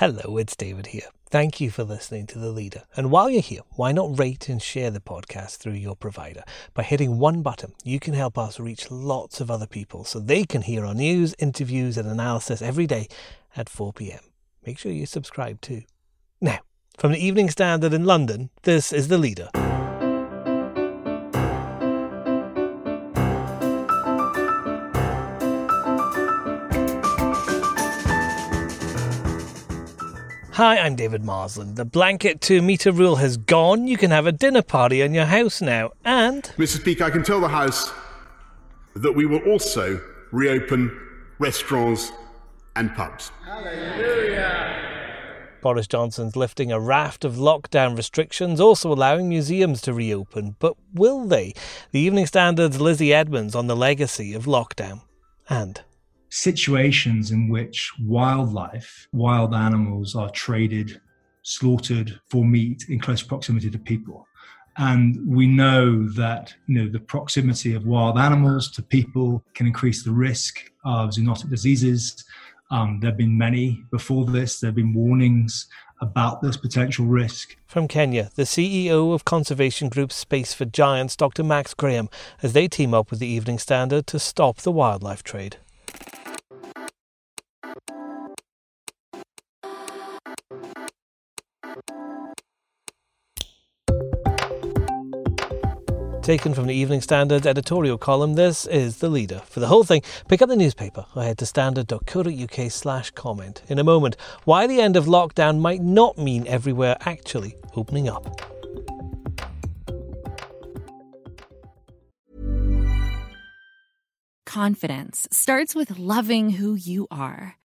Hello, it's David here. Thank you for listening to The Leader. And while you're here, why not rate and share the podcast through your provider? By hitting one button, you can help us reach lots of other people so they can hear our news, interviews and analysis every day at 4 p.m. Make sure you subscribe too. Now, from the Evening Standard in London, this is The Leader. Hi, I'm David Marsland. The blanket 2-metre rule has gone. You can have a dinner party in your house now. And... Mr Speaker, I can tell the House that we will also reopen restaurants and pubs. Hallelujah! Boris Johnson's lifting a raft of lockdown restrictions, also allowing museums to reopen. But will they? The Evening Standard's Lizzie Edmonds on the legacy of lockdown. And... situations in which wildlife, wild animals are traded, slaughtered for meat in close proximity to people. And we know that, the proximity of wild animals to people can increase the risk of zoonotic diseases. There have been many before this. There have been warnings about this potential risk. From Kenya, the CEO of conservation group Space for Giants, Dr Max Graham, as they team up with the Evening Standard to stop the wildlife trade. Taken from the Evening Standard's editorial column, this is The Leader. For the whole thing, pick up the newspaper or head to standard.co.uk/comment. In a moment, why the end of lockdown might not mean everywhere actually opening up. Confidence starts with loving who you are.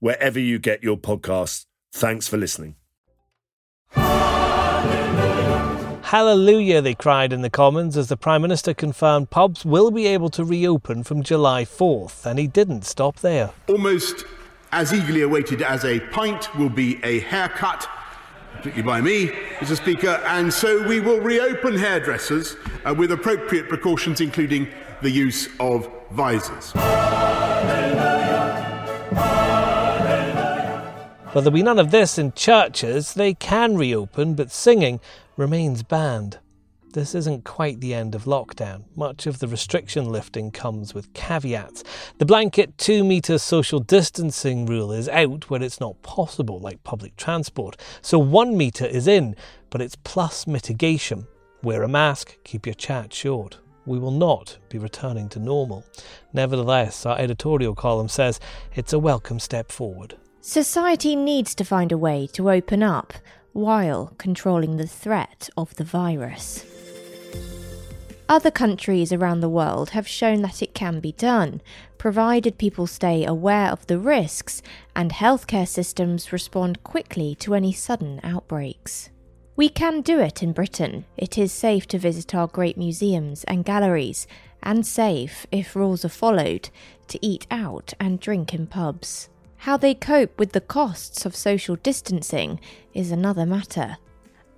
wherever you get your podcasts. Thanks for listening. Hallelujah, they cried in the Commons as the Prime Minister confirmed pubs will be able to reopen from July 4th, and he didn't stop there. Almost as eagerly awaited as a pint will be a haircut, particularly by me, Mr Speaker, and so we will reopen hairdressers with appropriate precautions, including the use of visors. Well, there'll be none of this in churches. They can reopen, but singing remains banned. This isn't quite the end of lockdown. Much of the restriction lifting comes with caveats. The blanket 2-metre social distancing rule is out where it's not possible, like public transport. So 1 metre is in, but it's plus mitigation. Wear a mask, keep your chat short. We will not be returning to normal. Nevertheless, our editorial column says it's a welcome step forward. Society needs to find a way to open up while controlling the threat of the virus. Other countries around the world have shown that it can be done, provided people stay aware of the risks and healthcare systems respond quickly to any sudden outbreaks. We can do it in Britain. It is safe to visit our great museums and galleries, and safe, if rules are followed, to eat out and drink in pubs. How they cope with the costs of social distancing is another matter.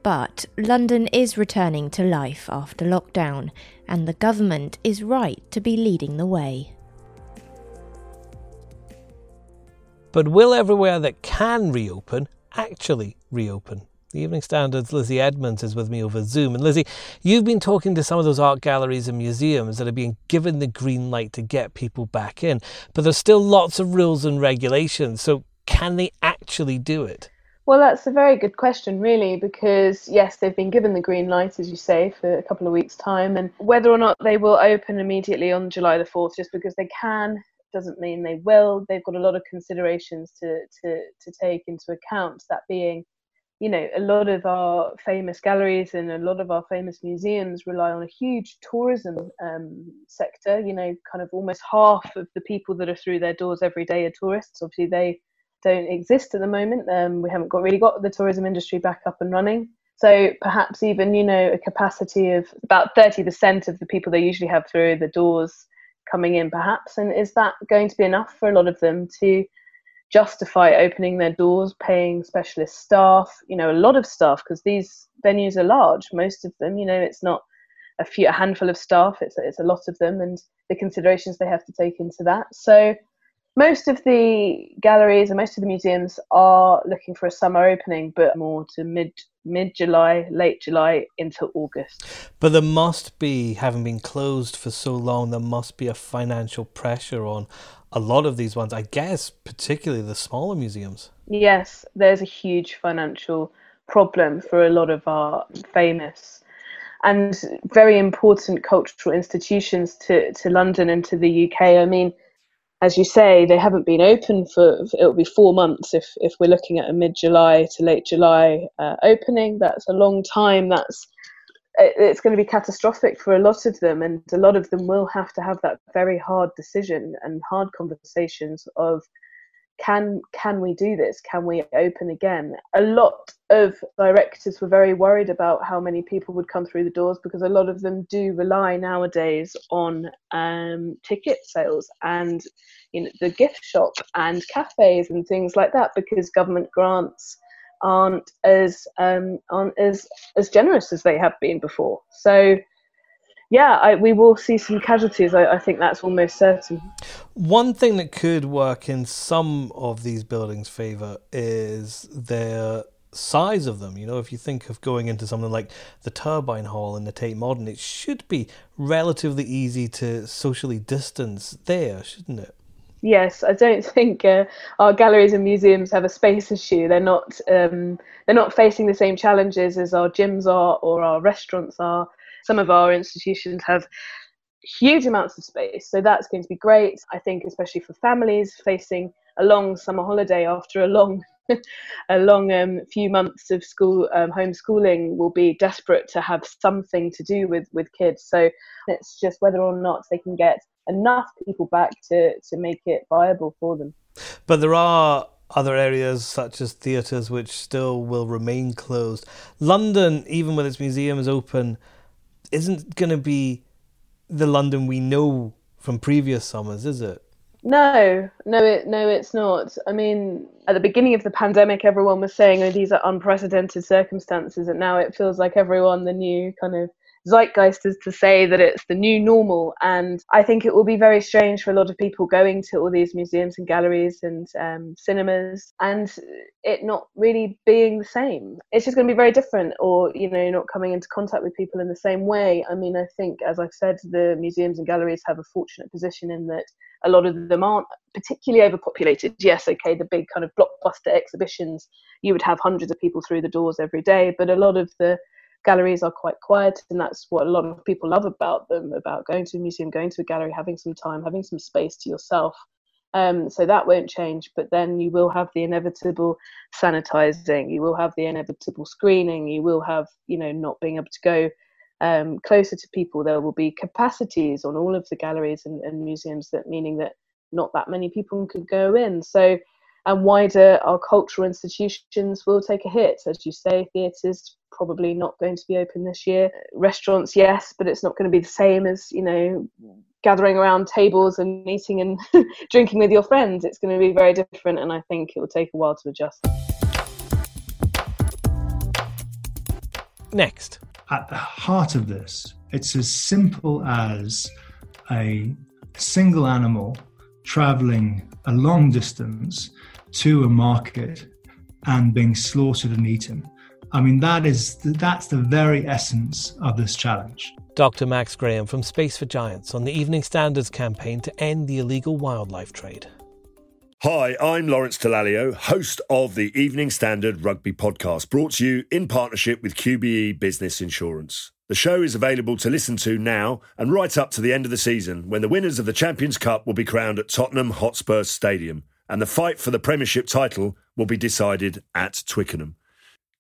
But London is returning to life after lockdown, and the government is right to be leading the way. But will everywhere that can reopen actually reopen? The Evening Standard's Lizzie Edmonds is with me over Zoom. And Lizzie, you've been talking to some of those art galleries and museums that are being given the green light to get people back in, but there's still lots of rules and regulations. So can they actually do it? Well, that's a very good question, really, because yes, they've been given the green light, as you say, for a couple of weeks' time. And whether or not they will open immediately on July the 4th, just because they can, doesn't mean they will. They've got a lot of considerations to take into account, that being, you know, a lot of our famous galleries and a lot of our famous museums rely on a huge tourism sector. You know, kind of almost half of the people that are through their doors every day are tourists. Obviously, they don't exist at the moment. We haven't really got the tourism industry back up and running. So perhaps even, you know, a capacity of about 30% of the people they usually have through the doors coming in, perhaps. And is that going to be enough for a lot of them to justify opening their doors, paying specialist staff, you know, a lot of staff, because these venues are large, most of them. You know, it's not a handful of staff, it's a lot of them, and the considerations they have to take into that. So most of the galleries and most of the museums are looking for a summer opening, but more to mid-July, late July into August. But there must be, having been closed for so long, there must be a financial pressure on a lot of these ones, I guess, particularly the smaller museums. Yes, there's a huge financial problem for a lot of our famous and very important cultural institutions to London and to the UK. I mean, as you say, they haven't been open for, it'll be 4 months if we're looking at a mid-July to late July opening. That's a long time. It's going to be catastrophic for a lot of them, and a lot of them will have to have that very hard decision and hard conversations of, can we do this? Can we open again? A lot of directors were very worried about how many people would come through the doors, because a lot of them do rely nowadays on ticket sales and, you know, the gift shop and cafes and things like that, because government grants aren't as generous as they have been before. So yeah, we will see some casualties. I think that's almost certain. One thing that could work in some of these buildings' favour is their size of them. You know, if you think of going into something like the Turbine Hall and the Tate Modern, it should be relatively easy to socially distance there, shouldn't it? Yes, I don't think our galleries and museums have a space issue. They're not facing the same challenges as our gyms are or our restaurants are. Some of our institutions have huge amounts of space, so that's going to be great. I think especially for families facing a long summer holiday after a long few months of school, homeschooling, will be desperate to have something to do with kids. So it's just whether or not they can get enough people back to make it viable for them. But there are other areas such as theatres which still will remain closed. London, even with its museums open, isn't going to be the London we know from previous summers, is it? No, it's not. I mean, at the beginning of the pandemic, everyone was saying, oh, these are unprecedented circumstances, and now it feels like everyone, the new kind of zeitgeist is to say that it's the new normal. And I think it will be very strange for a lot of people going to all these museums and galleries and cinemas, and it not really being the same. It's just going to be very different, or, you know, not coming into contact with people in the same way. I mean, I think, as I've said, the museums and galleries have a fortunate position in that a lot of them aren't particularly overpopulated. Yes, okay, the big kind of blockbuster exhibitions, you would have hundreds of people through the doors every day, but a lot of the galleries are quite quiet, and that's what a lot of people love about them, about going to a museum, going to a gallery, having some time, having some space to yourself. So that won't change, but then you will have the inevitable sanitizing, you will have the inevitable screening, you will have, you know, not being able to go closer to people. There will be capacities on all of the galleries and museums, that meaning that not that many people could go in. So, and wider, our cultural institutions will take a hit. As you say, theatres probably not going to be open this year. Restaurants, yes, but it's not going to be the same as, you know, gathering around tables and eating and drinking with your friends. It's going to be very different, and I think it will take a while to adjust. next? At the heart of this, it's as simple as a single animal traveling a long distance to a market and being slaughtered and eaten. I mean, that's the very essence of this challenge. Dr. Max Graham from Space for Giants on the Evening Standard's campaign to end the illegal wildlife trade. Hi, I'm Lawrence Dallaglio, host of the Evening Standard Rugby Podcast, brought to you in partnership with QBE Business Insurance. The show is available to listen to now and right up to the end of the season, when the winners of the Champions Cup will be crowned at Tottenham Hotspur Stadium, and the fight for the Premiership title will be decided at Twickenham.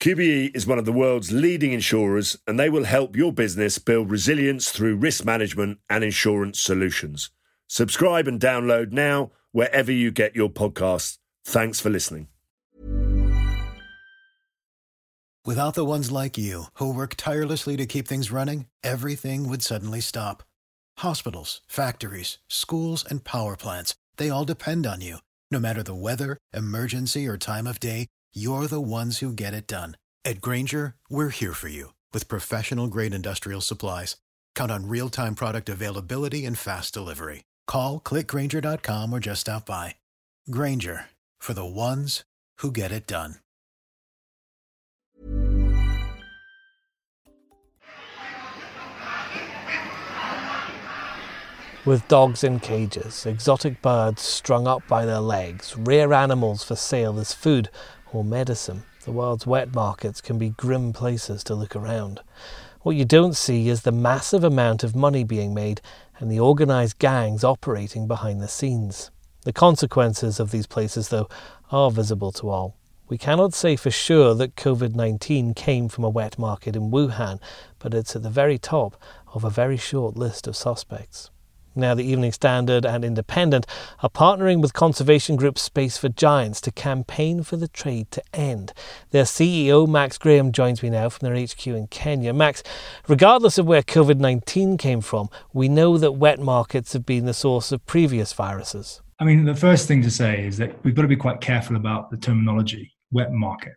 QBE is one of the world's leading insurers, and they will help your business build resilience through risk management and insurance solutions. Subscribe and download now, wherever you get your podcasts. Thanks for listening. Without the ones like you, who work tirelessly to keep things running, everything would suddenly stop. Hospitals, factories, schools, and power plants, they all depend on you. No matter the weather, emergency, or time of day, you're the ones who get it done. At Grainger, we're here for you with professional-grade industrial supplies. Count on real-time product availability and fast delivery. Call, click Grainger.com, or just stop by. Grainger, for the ones who get it done. With dogs in cages, exotic birds strung up by their legs, rare animals for sale as food or medicine, the world's wet markets can be grim places to look around. What you don't see is the massive amount of money being made and the organised gangs operating behind the scenes. The consequences of these places, though, are visible to all. We cannot say for sure that COVID-19 came from a wet market in Wuhan, but it's at the very top of a very short list of suspects. Now, the Evening Standard and Independent are partnering with conservation group Space for Giants to campaign for the trade to end. Their CEO, Max Graham, joins me now from their HQ in Kenya. Max, regardless of where COVID-19 came from, we know that wet markets have been the source of previous viruses. I mean, the first thing to say is that we've got to be quite careful about the terminology, wet market.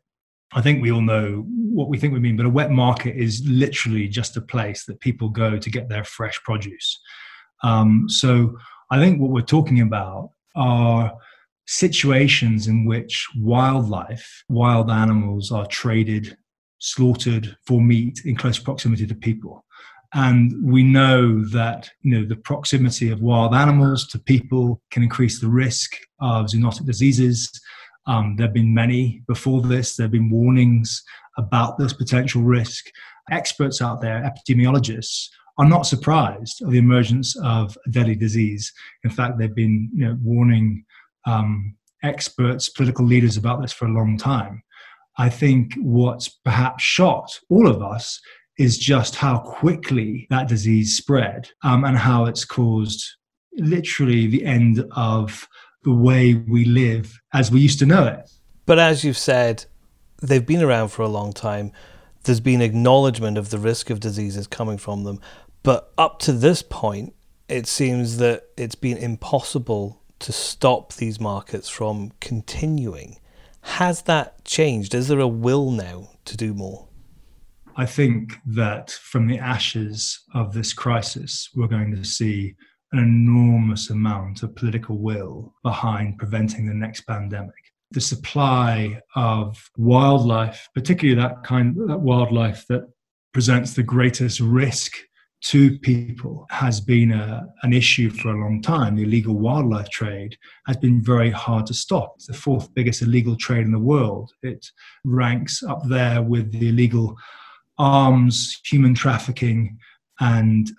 I think we all know what we think we mean, but a wet market is literally just a place that people go to get their fresh produce. So I think what we're talking about are situations in which wildlife, wild animals are traded, slaughtered for meat in close proximity to people. And we know that, the proximity of wild animals to people can increase the risk of zoonotic diseases. There have been many before this. There have been warnings about this potential risk. Experts out there, epidemiologists, are not surprised at the emergence of a deadly disease. In fact, they've been warning experts, political leaders about this for a long time. I think what's perhaps shocked all of us is just how quickly that disease spread and how it's caused literally the end of the way we live as we used to know it. But as you've said, they've been around for a long time. There's been acknowledgement of the risk of diseases coming from them. But up to this point, it seems that it's been impossible to stop these markets from continuing. Has that changed? Is there a will now to do more? I think that from the ashes of this crisis, we're going to see an enormous amount of political will behind preventing the next pandemic. The supply of wildlife, particularly that wildlife that presents the greatest risk to people, has been an issue for a long time. The illegal wildlife trade has been very hard to stop. It's the fourth biggest illegal trade in the world. It ranks up there with the illegal arms, human trafficking, and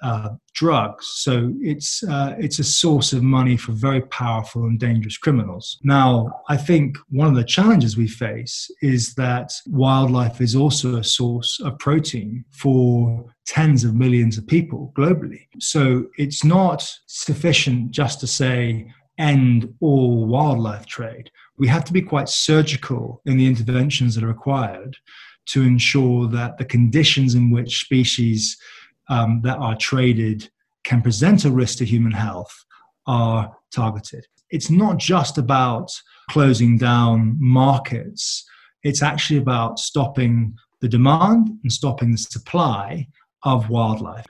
drugs. So it's a source of money for very powerful and dangerous criminals. Now, I think one of the challenges we face is that wildlife is also a source of protein for tens of millions of people globally. So it's not sufficient just to say end all wildlife trade. We have to be quite surgical in the interventions that are required to ensure that the conditions in which species that are traded can present a risk to human health are targeted. It's not just about closing down markets. It's actually about stopping the demand and stopping the supply of wildlife.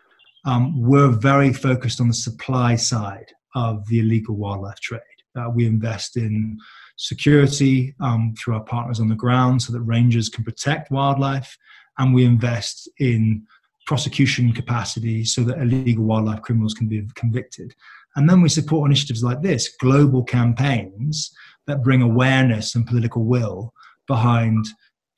We're very focused on the supply side of the illegal wildlife trade. We invest in security through our partners on the ground so that rangers can protect wildlife, and we invest in prosecution capacity so that illegal wildlife criminals can be convicted. And then we support initiatives like this, global campaigns that bring awareness and political will behind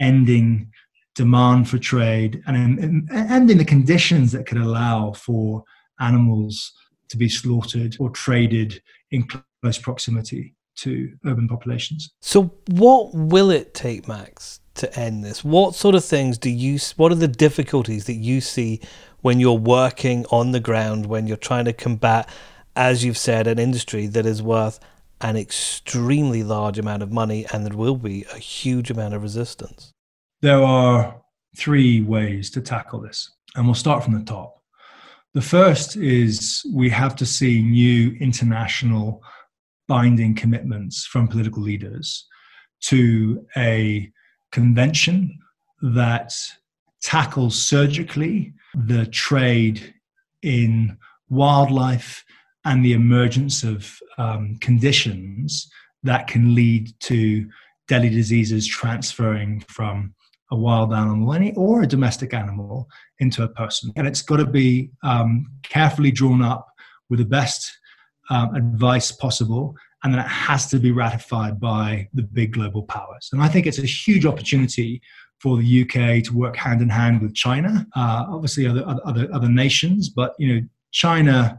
ending demand for trade and ending the conditions that could allow for animals to be slaughtered or traded in close proximity to urban populations. So what will it take, Max, to end this? What sort of things do you, what are the difficulties that you see when you're working on the ground, when you're trying to combat, as you've said, an industry that is worth an extremely large amount of money and there will be a huge amount of resistance? There are three ways to tackle this, and we'll start from the top. The first is we have to see new international binding commitments from political leaders to a convention that tackles surgically the trade in wildlife and the emergence of conditions that can lead to deadly diseases transferring from a wild animal or a domestic animal into a person. And it's got to be carefully drawn up with the best advice possible, and then it has to be ratified by the big global powers. And I think it's a huge opportunity for the UK to work hand in hand with China, obviously other nations, but you know, China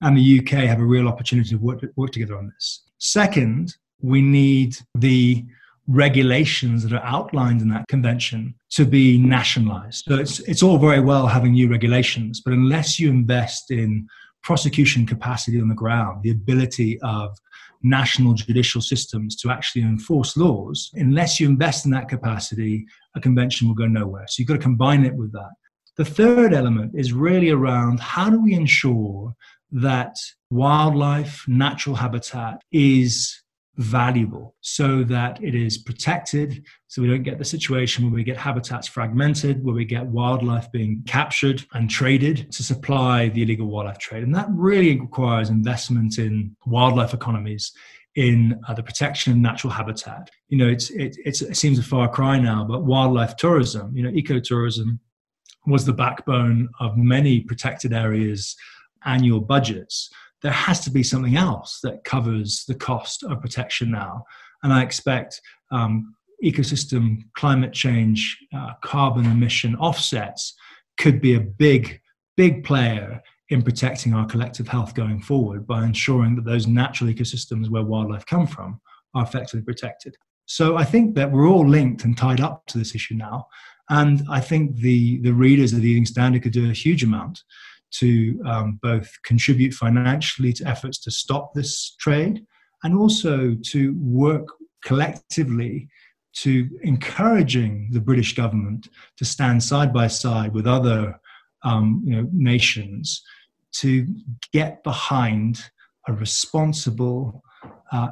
and the UK have a real opportunity to work together on this. Second, we need the regulations that are outlined in that convention to be nationalized. So it's all very well having new regulations, but unless you invest in prosecution capacity on the ground, the ability of national judicial systems to actually enforce laws, unless you invest in that capacity, a convention will go nowhere. So you've got to combine it with that. The third element is really around how do we ensure that wildlife, natural habitat is valuable so that it is protected, so we don't get the situation where we get habitats fragmented, where we get wildlife being captured and traded to supply the illegal wildlife trade. And that really requires investment in wildlife economies, in the protection of natural habitat. You know, it seems a far cry now, but wildlife tourism, you know, ecotourism was the backbone of many protected areas' annual budgets. There has to be something else that covers the cost of protection now. And I expect ecosystem, climate change, carbon emission offsets could be a big, big player in protecting our collective health going forward by ensuring that those natural ecosystems where wildlife come from are effectively protected. So I think that we're all linked and tied up to this issue now. And I think the readers of the Evening Standard could do a huge amount to both contribute financially to efforts to stop this trade and also to work collectively to encouraging the British government to stand side by side with other nations to get behind a responsible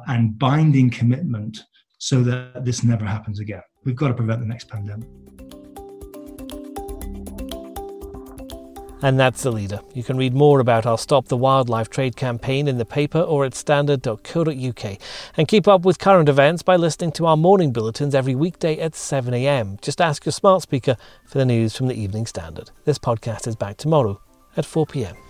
and binding commitment so that this never happens again. We've got to prevent the next pandemic. And that's the leader. You can read more about our Stop the Wildlife Trade campaign in the paper or at standard.co.uk. And keep up with current events by listening to our morning bulletins every weekday at 7 a.m. Just ask your smart speaker for the news from the Evening Standard. This podcast is back tomorrow at 4 p.m.